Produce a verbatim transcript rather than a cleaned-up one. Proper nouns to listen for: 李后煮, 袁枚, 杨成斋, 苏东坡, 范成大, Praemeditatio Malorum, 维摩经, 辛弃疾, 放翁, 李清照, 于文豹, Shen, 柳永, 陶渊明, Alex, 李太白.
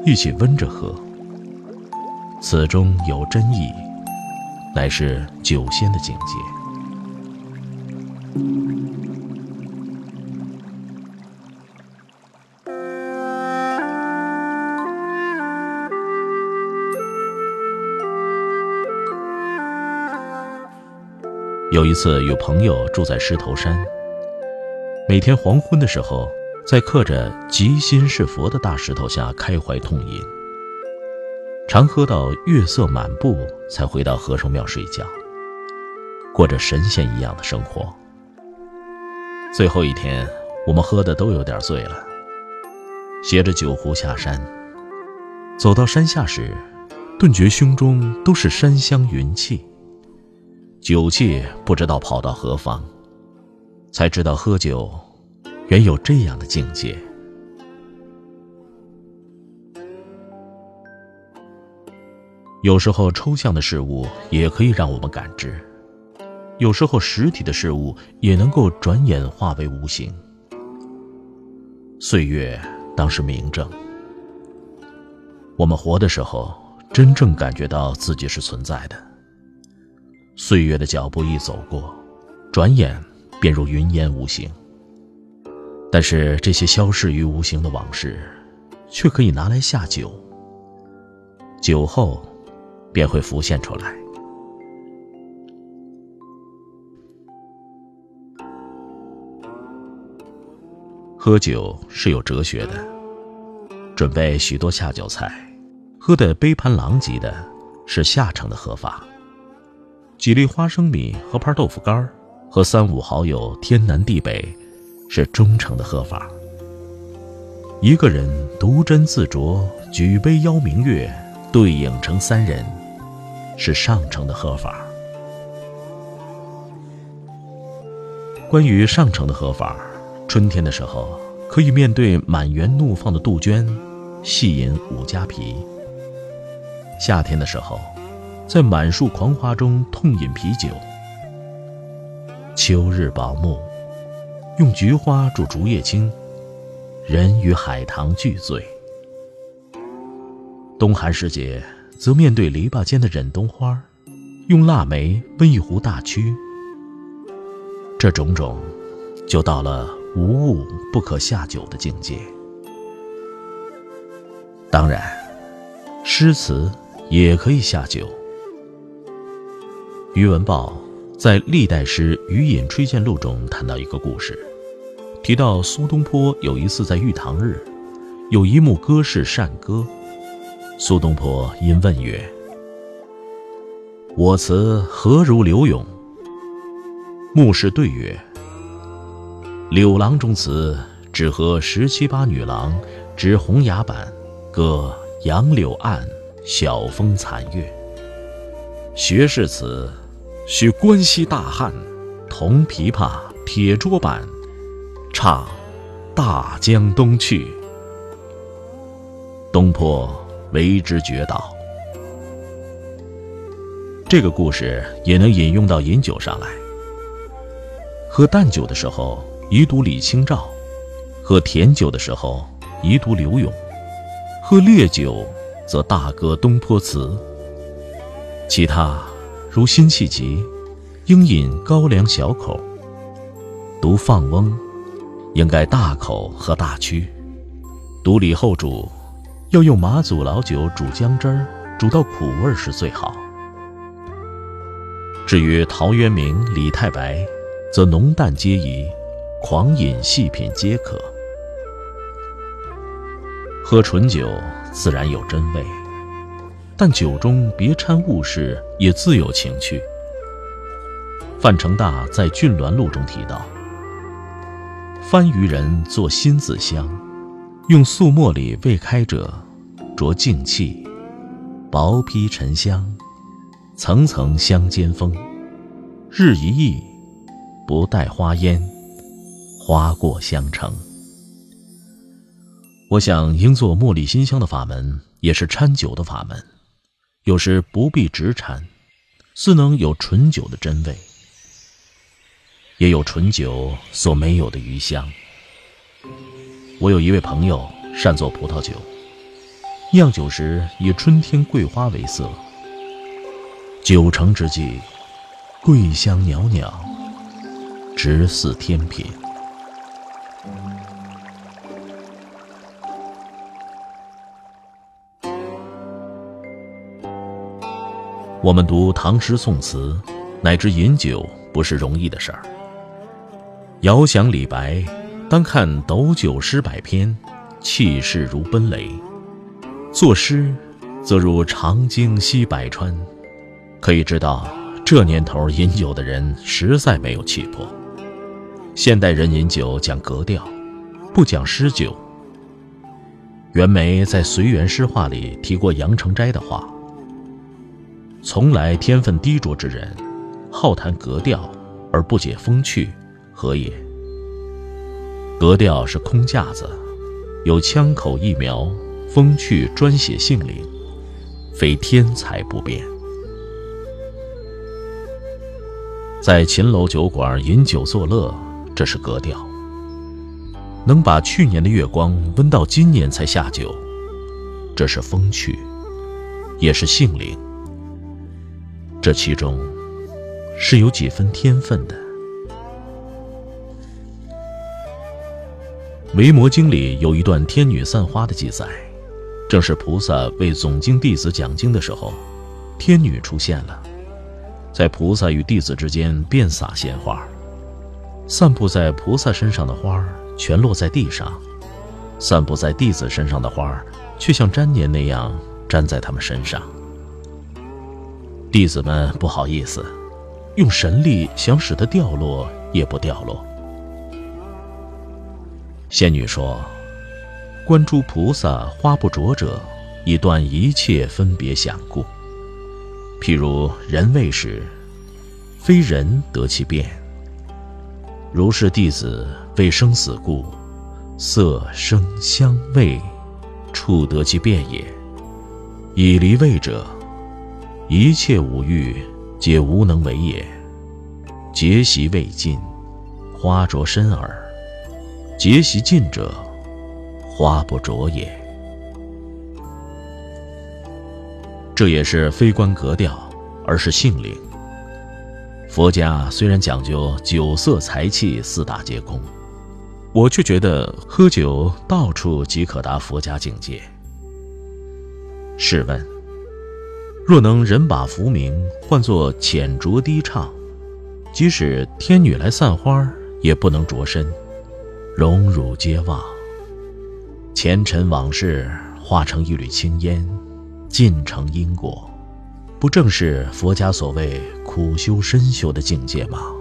一起温着喝，此中有真意，乃是酒仙的境界。有一次与朋友住在狮头山，每天黄昏的时候，在刻着即心是佛的大石头下开怀痛饮，常喝到月色满布才回到和尚庙睡觉，过着神仙一样的生活。最后一天，我们喝得都有点醉了，携着酒壶下山，走到山下时，顿觉胸中都是山香云气，酒气不知道跑到何方，才知道喝酒原有这样的境界。有时候抽象的事物也可以让我们感知，有时候实体的事物也能够转眼化为无形。岁月当是明证，我们活的时候真正感觉到自己是存在的。岁月的脚步一走过，转眼便如云烟无形。但是这些消逝于无形的往事，却可以拿来下酒，酒后便会浮现出来。喝酒是有哲学的，准备许多下酒菜，喝得杯盘狼藉的是下乘的喝法。几粒花生米和盘豆腐干和三五好友天南地北是忠诚的喝法。一个人独斟自酌，举杯邀明月，对影成三人是上乘的喝法。关于上乘的喝法，春天的时候可以面对满园怒放的杜鹃，细饮五加皮；夏天的时候在满树狂花中痛饮啤酒；秋日薄暮，用菊花煮竹叶青，人与海棠俱醉；冬寒时节，则面对篱笆间的忍冬花，用腊梅温一壶大曲。这种种，就到了无物不可下酒的境界。当然，诗词也可以下酒。于文豹在《历代诗·余饮吹荐录》中谈到一个故事，提到苏东坡有一次在玉堂日，有一幕歌士善歌，苏东坡因问曰：“我词何如柳永？”牧士对曰：“柳郎中词，只合十七八女郎，执红牙板，歌杨柳岸，晓风残月。学士词，许关西大汉，铜琵琶，铁桌板，唱大江东去。”东坡为之绝倒。这个故事也能引用到饮酒上来。喝淡酒的时候，宜读李清照；喝甜酒的时候，宜读柳永；喝烈酒，则大歌东坡词。其他如辛弃疾，应饮高粱小口；读放翁，应该大口和大曲；独李后煮，要用马祖老酒煮姜汁儿，煮到苦味是最好。至于陶渊明、李太白，则浓淡皆宜，狂饮细品皆可。喝醇酒自然有真味，但酒中别掺物事，也自有情趣。范成大在《郡峦录》中提到，番禺人作辛字香，用素墨里未开者，着净气，薄披沉香，层层香间风，日一役，不带花烟，花过香成。我想应做茉莉辛香的法门，也是掺酒的法门，有时不必直掺，似能有醇酒的真味，也有醇酒所没有的余香。我有一位朋友善做葡萄酒，酿酒时以春天桂花为色，酒成之际，桂香袅袅，直似天品。我们读唐诗宋词，乃至饮酒，不是容易的事儿。遥想李白，单看斗酒诗百篇，气势如奔雷；作诗，则如长鲸吸百川。可以知道，这年头饮酒的人实在没有气魄。现代人饮酒讲格调，不讲诗酒。袁枚在《随园诗话》里提过杨成斋的话：“从来天分低浊之人，好谈格调而不解风趣，何也？”格调是空架子，有枪口一瞄，风趣专写性灵，非天才不变。在秦楼酒馆饮酒作乐，这是格调。能把去年的月光温到今年才下酒，这是风趣，也是性灵。这其中是有几分天分的。《维摩经》里有一段天女散花的记载，正是菩萨为总经弟子讲经的时候，天女出现了，在菩萨与弟子之间遍洒鲜花，散布在菩萨身上的花全落在地上，散布在弟子身上的花却像粘黏那样粘在他们身上。弟子们不好意思，用神力想使它掉落，也不掉落。仙女说：“观诸菩萨花不着者，以断一切分别想故。譬如人未始，非人得其变。如是弟子为生死故，色声香味触得其变也。以离味者，一切五欲皆无能为也。结习未尽，花着身耳。结习尽者，花不着也。”这也是非观格调，而是性灵。佛家虽然讲究酒色财气四大皆空，我却觉得喝酒到处即可达佛家境界。试问，若能人把浮名换作浅酌低唱，即使天女来散花，也不能着身，荣辱皆忘，前尘往事化成一缕青烟，尽成因果，不正是佛家所谓苦修深修的境界吗？